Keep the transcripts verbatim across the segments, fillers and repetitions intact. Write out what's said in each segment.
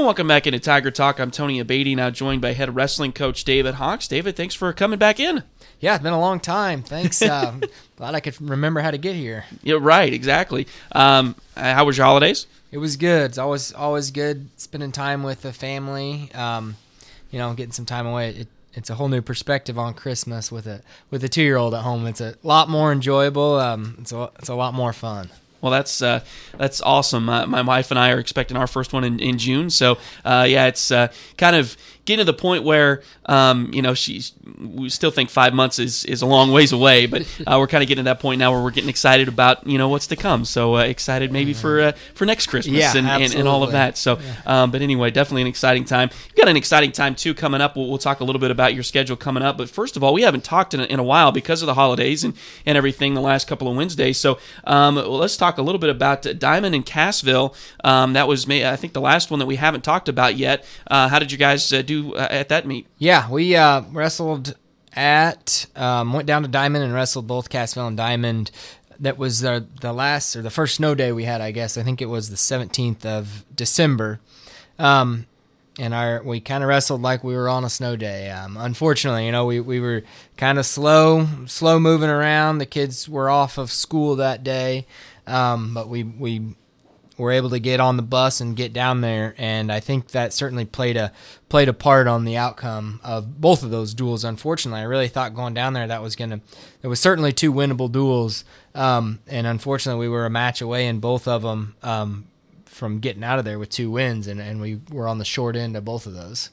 Well, welcome back into Tiger Talk. I'm Tony Abate, now joined by head wrestling coach David Hawks. David, thanks for coming back in. Yeah, it's been a long time. Thanks. Uh, glad I could remember how to get here. Yeah, right, exactly. Um, how was your holidays? It was good. It's always always good spending time with the family. Um, you know, getting some time away. It, it's a whole new perspective on Christmas with a with a two year old at home. It's a lot more enjoyable. Um, it's a, it's a lot more fun. Well, that's uh, that's awesome. Uh, my wife and I are expecting our first one in, in June, so uh, yeah, it's uh, kind of getting to the point where um, you know she's. We still think five months is, is a long ways away, but uh, we're kind of getting to that point now where we're getting excited about you know what's to come. So uh, excited maybe for uh, for next Christmas yeah, and, and, and all of that. So, yeah. um, but anyway, definitely an exciting time. You've got an exciting time too coming up. We'll, we'll talk a little bit about your schedule coming up, but first of all, we haven't talked in a, in a while because of the holidays and, and everything the last couple of Wednesdays. So um, well, let's talk a little bit about Diamond and Cassville. Um, that was, I think, the last one that we haven't talked about yet. Uh, how did you guys uh, do uh, at that meet? Yeah, we uh, wrestled at, um, went down to Diamond and wrestled both Cassville and Diamond. That was the, the last, or the first snow day we had, I guess. I think it was the seventeenth of December. Um, and our we kind of wrestled like we were on a snow day. Um, unfortunately, you know, we, we were kind of slow, slow moving around. The kids were off of school that day. Um, but we, we were able to get on the bus and get down there, and I think that certainly played a played a part on the outcome of both of those duels. Unfortunately, I really thought going down there that was gonna it was certainly two winnable duels, um, and unfortunately we were a match away in both of them um, from getting out of there with two wins, and, and we were on the short end of both of those.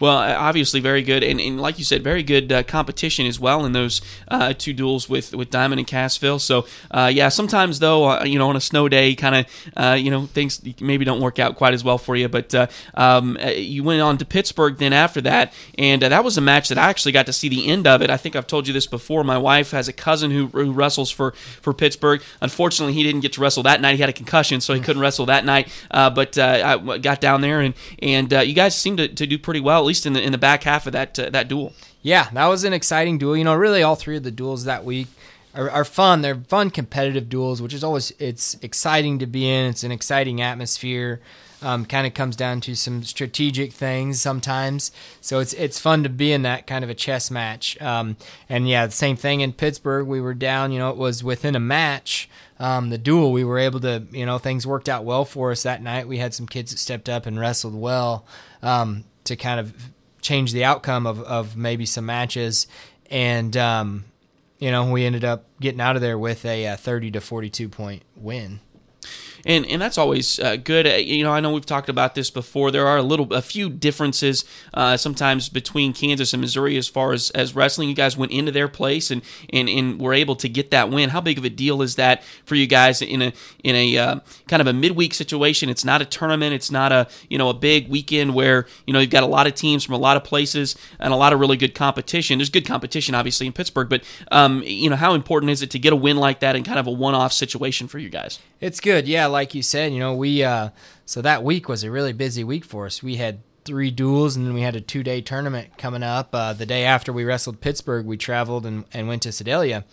Well, obviously very good, and, and like you said, very good uh, competition as well in those uh, two duels with, with Diamond and Cassville. So, uh, yeah, sometimes though, uh, you know, on a snow day, kind of, uh, you know, things maybe don't work out quite as well for you. But uh, um, you went on to Pittsburgh then after that, and uh, that was a match that I actually got to see the end of it. I think I've told you this before. My wife has a cousin who, who wrestles for, for Pittsburgh. Unfortunately, he didn't get to wrestle that night. He had a concussion, so he couldn't wrestle that night. Uh, but uh, I got down there, and and uh, you guys seemed to, to do pretty well, at least in the in the back half of that uh, that duel. Yeah, that was an exciting duel. You know, really all three of the duels that week are, are fun. They're fun competitive duels, which is always it's exciting to be in. It's an exciting atmosphere. Um, kind of comes down to some strategic things sometimes. So it's it's fun to be in that kind of a chess match. Um, and yeah, the same thing in Pittsburgh. We were down. You know, it was within a match. Um, the duel, we were able to, you know, things worked out well for us that night. We had some kids that stepped up and wrestled well um, to kind of change the outcome of, of maybe some matches. And, um, you know, we ended up getting out of there with a, a thirty to forty-two point win. And and that's always uh, good. You know, I know we've talked about this before. There are a little, a few differences uh, sometimes between Kansas and Missouri as far as, as wrestling. You guys went into their place and, and, and were able to get that win. How big of a deal is that for you guys in a in a uh, kind of a midweek situation? It's not a tournament. It's not a you know a big weekend where you know you've got a lot of teams from a lot of places and a lot of really good competition. There's good competition obviously in Pittsburgh, but um, you know how important is it to get a win like that in kind of a one-off situation for you guys? It's good, yeah. Like you said, you know, we, uh, so that week was a really busy week for us. We had three duels and then we had a two day tournament coming up. Uh, the day after we wrestled Pittsburgh, we traveled and, and went to Sedalia.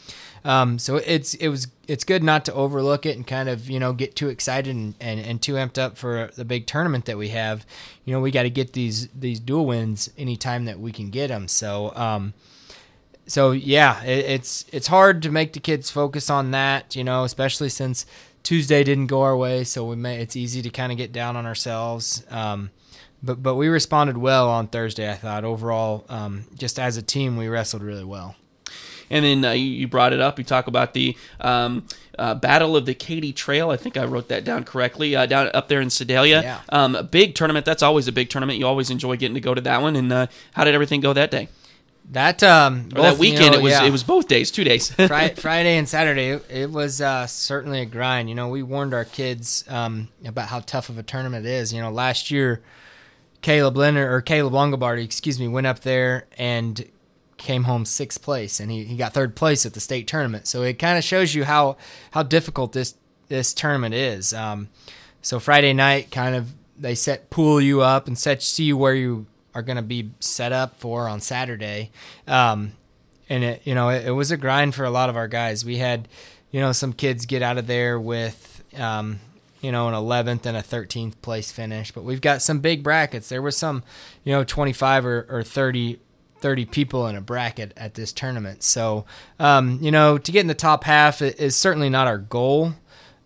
Um, so it's, it was, it's good not to overlook it and kind of, you know, get too excited and, and, and too amped up for the big tournament that we have. You know, we got to get these, these dual wins anytime that we can get them. So, um, so yeah, it, it's, it's hard to make the kids focus on that, you know, especially since Tuesday didn't go our way, so we may, it's easy to kind of get down on ourselves. Um, but but we responded well on Thursday, I thought. Overall, um, just as a team, we wrestled really well. And then uh, you, you brought it up. You talk about the um, uh, Battle of the Katy Trail. I think I wrote that down correctly. Uh, down up there in Sedalia, yeah. um, a big tournament. That's always a big tournament. You always enjoy getting to go to that one. And uh, how did everything go that day? That um, both, or that weekend, you know, it was yeah. it was both days, two days. Friday, Friday and Saturday, it, it was uh, certainly a grind. You know, we warned our kids um, about how tough of a tournament it is. You know, last year, Caleb Lenner or Caleb Longobardi, excuse me, went up there and came home sixth place, and he, he got third place at the state tournament. So it kind of shows you how how difficult this this tournament is. Um, so Friday night, kind of they set pool you up and set see where you. Are going to be set up for on Saturday. Um, and it, you know, it, it was a grind for a lot of our guys. We had, you know, some kids get out of there with, um, you know, an eleventh and a thirteenth place finish. But we've got some big brackets. There was some, you know, twenty-five or, or thirty, thirty people in a bracket at this tournament. So, um, you know, to get in the top half is certainly not our goal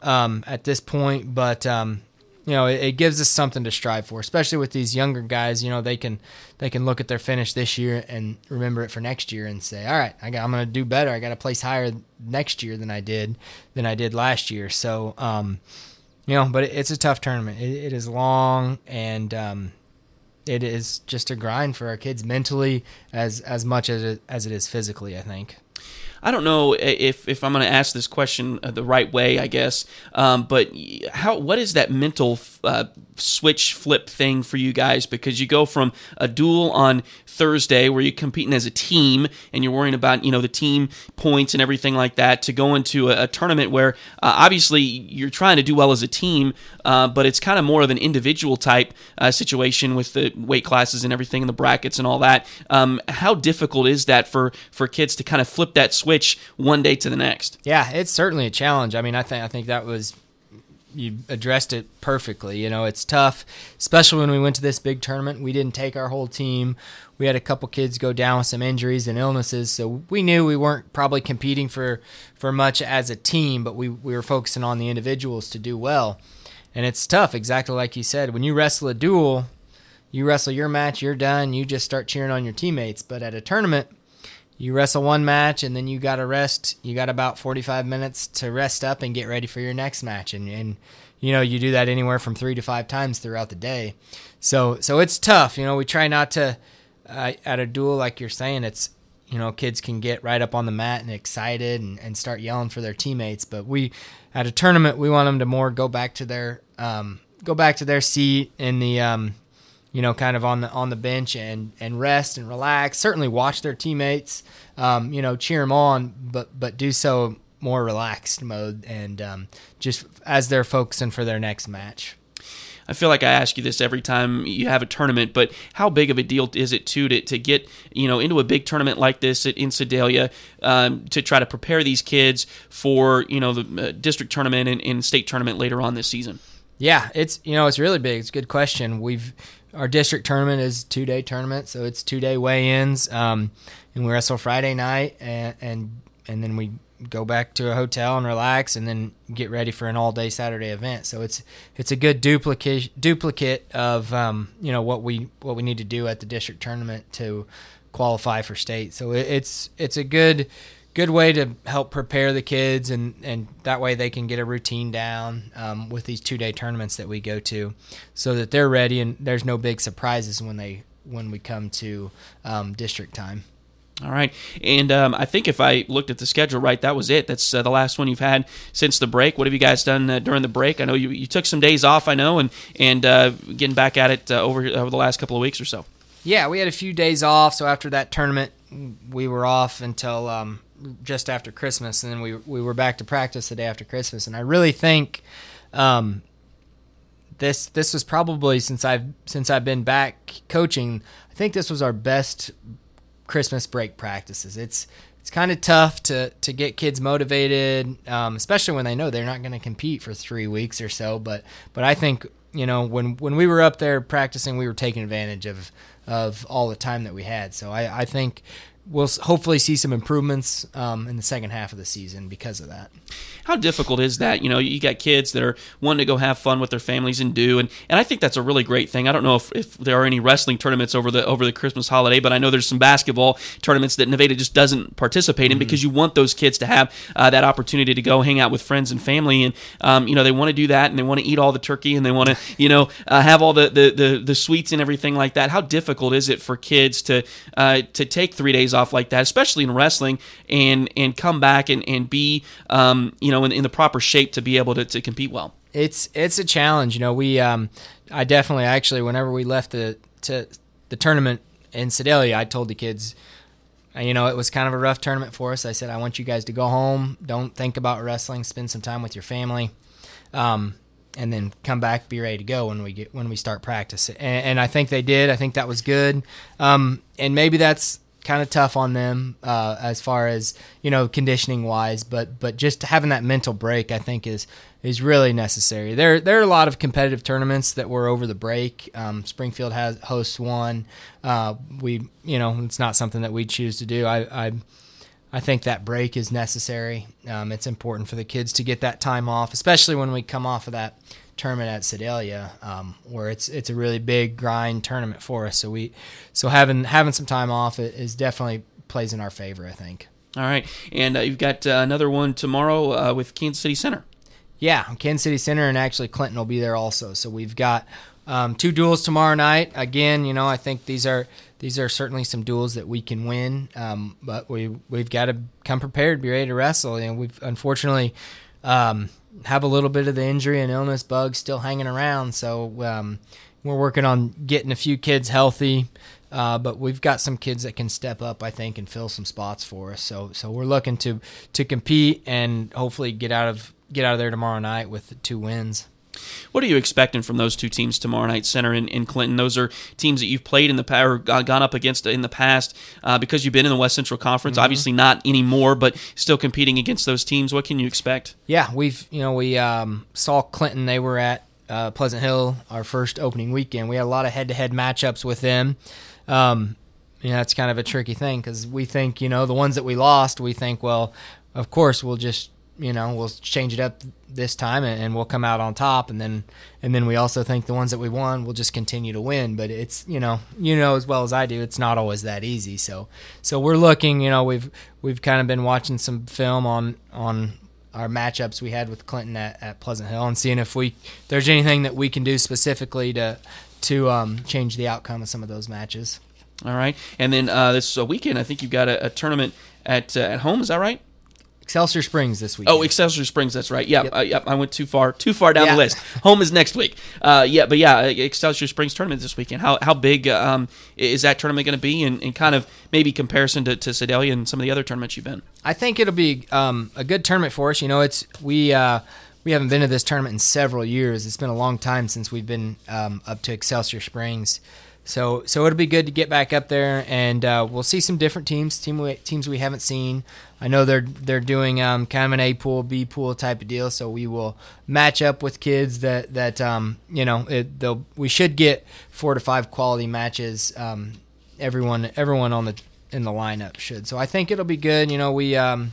um, at this point. But, um, you know, it, it gives us something to strive for, especially with these younger guys. You know, they can they can look at their finish this year and remember it for next year and say, all right, I got, I'm going to do better. I got to place higher next year than I did than I did last year. So, um, you know, but it, it's a tough tournament. It, it is long, and um, it is just a grind for our kids mentally as as much as it, as it is physically, I think. I don't know if, if I'm going to ask this question the right way, I guess, um, but how what is that mental uh, switch flip thing for you guys? Because you go from a duel on Thursday where you're competing as a team and you're worrying about, you know, the team points and everything like that, to go into a, a tournament where uh, obviously you're trying to do well as a team, uh, but it's kind of more of an individual type uh, situation with the weight classes and everything and the brackets and all that. Um, how difficult is that for, for kids to kind of flip that switch? switch one day to the next? Yeah, it's certainly a challenge. I mean, I think I think that was, you addressed it perfectly. You know, it's tough, especially when we went to this big tournament. We didn't take our whole team. We had a couple kids go down with some injuries and illnesses, so we knew we weren't probably competing for, for much as a team, but we, we were focusing on the individuals to do well. And it's tough, exactly like you said. When you wrestle a duel, you wrestle your match, you're done, you just start cheering on your teammates. But at a tournament, you wrestle one match, and then you got to rest. You got about forty-five minutes to rest up and get ready for your next match. And, and you know, you do that anywhere from three to five times throughout the day. So so it's tough. You know, we try not to, uh, at a duel, like you're saying, it's, you know, kids can get right up on the mat and excited and, and start yelling for their teammates. But we, at a tournament, we want them to more go back to their um, go back to their seat in the um, – you know, kind of on the on the bench and, and rest and relax. Certainly watch their teammates, um, you know, cheer them on, but but do so more relaxed mode and um, just as they're focusing for their next match. I feel like I ask you this every time you have a tournament, but how big of a deal is it too, to to get, you know, into a big tournament like this at, in Sedalia, um, to try to prepare these kids for, you know, the district tournament and, and state tournament later on this season? Yeah, it's, you know, it's really big. It's a good question. We've Our district tournament is a two-day tournament, so it's two-day weigh-ins, um, and we wrestle Friday night, and, and and then we go back to a hotel and relax, and then get ready for an all-day Saturday event. So it's it's a good duplicate duplicate of um, you know, what we what we need to do at the district tournament to qualify for state. So it, it's it's a good good way to help prepare the kids, and, and that way they can get a routine down um, with these two-day tournaments that we go to, so that they're ready and there's no big surprises when they when we come to um, district time. All right, and um, I think if I looked at the schedule right, that was it. That's uh, the last one you've had since the break. What have you guys done uh, during the break? I know you, you took some days off, I know, and, and uh, getting back at it uh, over, over the last couple of weeks or so. Yeah, we had a few days off, so after that tournament, we were off until um, just after Christmas, and then we we were back to practice the day after Christmas. And I really think um, this this was probably, since I've since I've been back coaching, I think this was our best Christmas break practices. It's it's kind of tough to to get kids motivated, um, especially when they know they're not going to compete for three weeks or so. But but I think, you know, when when we were up there practicing, we were taking advantage of of all the time that we had. So I, I think we'll hopefully see some improvements um, in the second half of the season because of that. How difficult is that? You know, you got kids that are wanting to go have fun with their families and do, and, and I think that's a really great thing. I don't know if, if there are any wrestling tournaments over the over the Christmas holiday, but I know there's some basketball tournaments that Nevada just doesn't participate in, mm-hmm. because you want those kids to have uh, that opportunity to go hang out with friends and family, and um, you know, they want to do that, and they want to eat all the turkey, and they want to, you know, uh, have all the, the, the, the sweets and everything like that. How difficult is it for kids to uh, to take three days off like that, especially in wrestling, and and come back and and be um you know in, in the proper shape to be able to, to compete well? It's it's a challenge. You know, we um I definitely actually whenever we left the to the tournament in Sedalia, I told the kids, you know, it was kind of a rough tournament for us. I said, I want you guys to go home, don't think about wrestling, spend some time with your family, um and then come back, be ready to go when we get when we start practice. And, and I think they did. I think that was good, um and maybe that's kind of tough on them uh, as far as, you know, conditioning wise, but but just having that mental break, I think, is is really necessary. There there are a lot of competitive tournaments that were over the break. Um, Springfield has hosts one. Uh, we you know it's not something that we choose to do. I I, I think that break is necessary. Um, it's important for the kids to get that time off, especially when we come off of that tournament at Sedalia, um, where it's it's a really big grind tournament for us. So we so having having some time off is definitely plays in our favor, I think. All right, and uh, you've got uh, another one tomorrow uh, with Kansas City Center. Yeah, Kansas City Center, and actually Clinton will be there also. So we've got um, two duels tomorrow night. Again, you know, I think these are these are certainly some duels that we can win, um, but we we've got to come prepared, be ready to wrestle. And we've unfortunately. Um, have a little bit of the injury and illness bug still hanging around. So um, we're working on getting a few kids healthy, uh, but we've got some kids that can step up, I think, and fill some spots for us. So so we're looking to to compete and hopefully get out of get out of there tomorrow night with two wins. What are you expecting from those two teams tomorrow night, Center and, and Clinton? Those are teams that you've played in the past, or gone up against in the past, uh, because you've been in the West Central Conference. Mm-hmm. Obviously not anymore, but still competing against those teams. What can you expect? Yeah, we've you know we um, saw Clinton. They were at uh, Pleasant Hill our first opening weekend. We had a lot of head-to-head matchups with them. Um, you know, that's kind of a tricky thing because we think you know the ones that we lost, we think well, of course we'll just. You know, we'll change it up this time, and, and we'll come out on top. And then, and then we also think the ones that we won, we'll just continue to win. But it's, you know, you know as well as I do, it's not always that easy. So, so we're looking. You know, we've we've kind of been watching some film on on our matchups we had with Clinton at, at Pleasant Hill, and seeing if we there's anything that we can do specifically to to um, change the outcome of some of those matches. All right, and then uh, this weekend, I think you've got a, a tournament at uh, at home. Is that right? Excelsior Springs this week. Oh, Excelsior Springs, that's right. Yeah, yep. I, yep, I went too far too far down yeah. the list. Home is next week. Uh, yeah, but yeah, Excelsior Springs tournament this weekend. How how big um, is that tournament going to be, and, and kind of maybe comparison to, to Sedalia and some of the other tournaments you've been? I think it'll be um, a good tournament for us. You know, it's we uh, we haven't been to this tournament in several years. It's been a long time since we've been um, up to Excelsior Springs. So so it'll be good to get back up there, and uh, we'll see some different teams, team we, teams we haven't seen. I know they're they're doing um, kind of an A pool, B pool type of deal, so we will match up with kids that, that um, you know, it, they'll, we should get four to five quality matches. Um, everyone everyone on the in the lineup should. So I think it'll be good. You know, we um,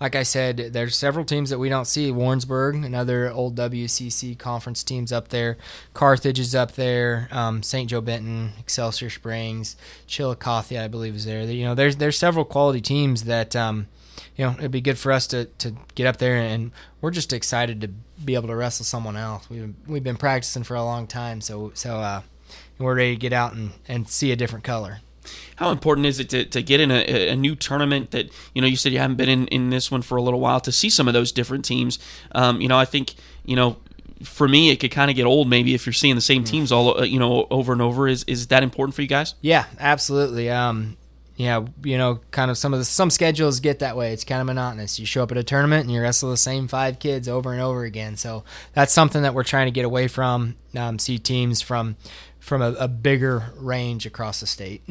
like I said, there's several teams that we don't see. Warrensburg, another old W C C conference teams up there. Carthage is up there. Um, Saint Joe Benton, Excelsior Springs, Chillicothe, I believe, is there. You know, there's there's several quality teams that, um, you know, it'd be good for us to, to get up there, and we're just excited to be able to wrestle someone else. We've we've been practicing for a long time, so so uh, we're ready to get out and, and see a different color. How important is it to, to get in a, a new tournament that, you know, you said you haven't been in, in this one for a little while, to see some of those different teams? Um, you know, I think, you know, for me, it could kind of get old maybe if you're seeing the same teams all, you know, over and over. Is is that important for you guys? Yeah, absolutely. Um, yeah, you know, kind of some of the some schedules get that way. It's kind of monotonous. You show up at a tournament and you wrestle the same five kids over and over again. So that's something that we're trying to get away from, um, see teams from from a, a bigger range across the state.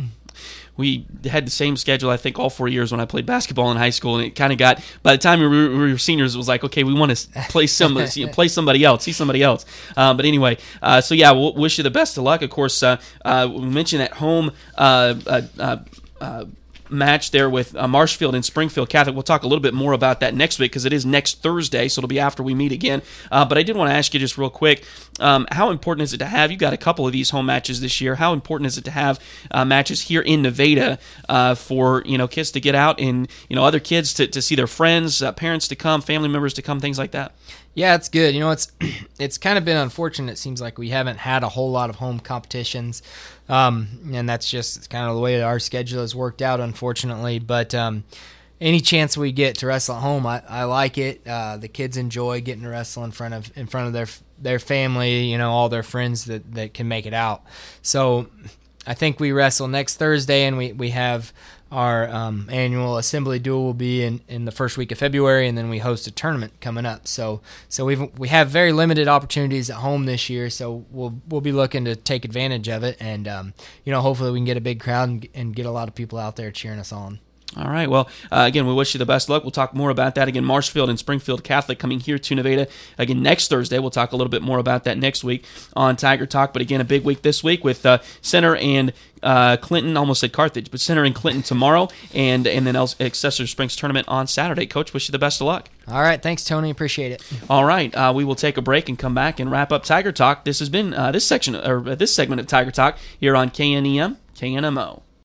We had the same schedule, I think, all four years when I played basketball in high school, and it kind of got, by the time we were, we were seniors, it was like, okay, we want to play somebody, you know, play somebody else, see somebody else. Uh, but anyway, uh, so yeah, we'll wish you the best of luck. Of course, uh, uh, we mentioned at home uh, uh, uh, uh, match there with uh, Marshfield and Springfield Catholic. We'll talk a little bit more about that next week because it is next Thursday, so it'll be after we meet again. Uh, but I did want to ask you just real quick, um, how important is it to have, you got a couple of these home matches this year, how important is it to have uh, matches here in Nevada uh, for, you know, kids to get out and, you know, other kids to, to see their friends, uh, parents to come, family members to come, things like that? Yeah, it's good. You know, it's it's kind of been unfortunate. It seems like we haven't had a whole lot of home competitions, um, and that's just kind of the way our schedule has worked out, unfortunately. But um, any chance we get to wrestle at home, I, I like it. Uh, the kids enjoy getting to wrestle in front of in front of their their family, you know, all their friends that, that can make it out. So I think we wrestle next Thursday, and we, we have Our um, annual assembly duel will be in, in the first week of February, and then we host a tournament coming up. So, so we we have very limited opportunities at home this year. So we'll we'll be looking to take advantage of it, and um, you know, hopefully we can get a big crowd and, and get a lot of people out there cheering us on. All right. Well, uh, again, we wish you the best luck. We'll talk more about that. Again, Marshfield and Springfield Catholic coming here to Nevada again next Thursday. We'll talk a little bit more about that next week on Tiger Talk. But again, a big week this week with uh, Center and uh, Clinton, almost said Carthage, but Center and Clinton tomorrow, and and then Excelsior Springs tournament on Saturday. Coach, wish you the best of luck. All right. Thanks, Tony. Appreciate it. All right. Uh, we will take a break and come back and wrap up Tiger Talk. This has been uh, this section or this segment of Tiger Talk here on K N E M, K N M O.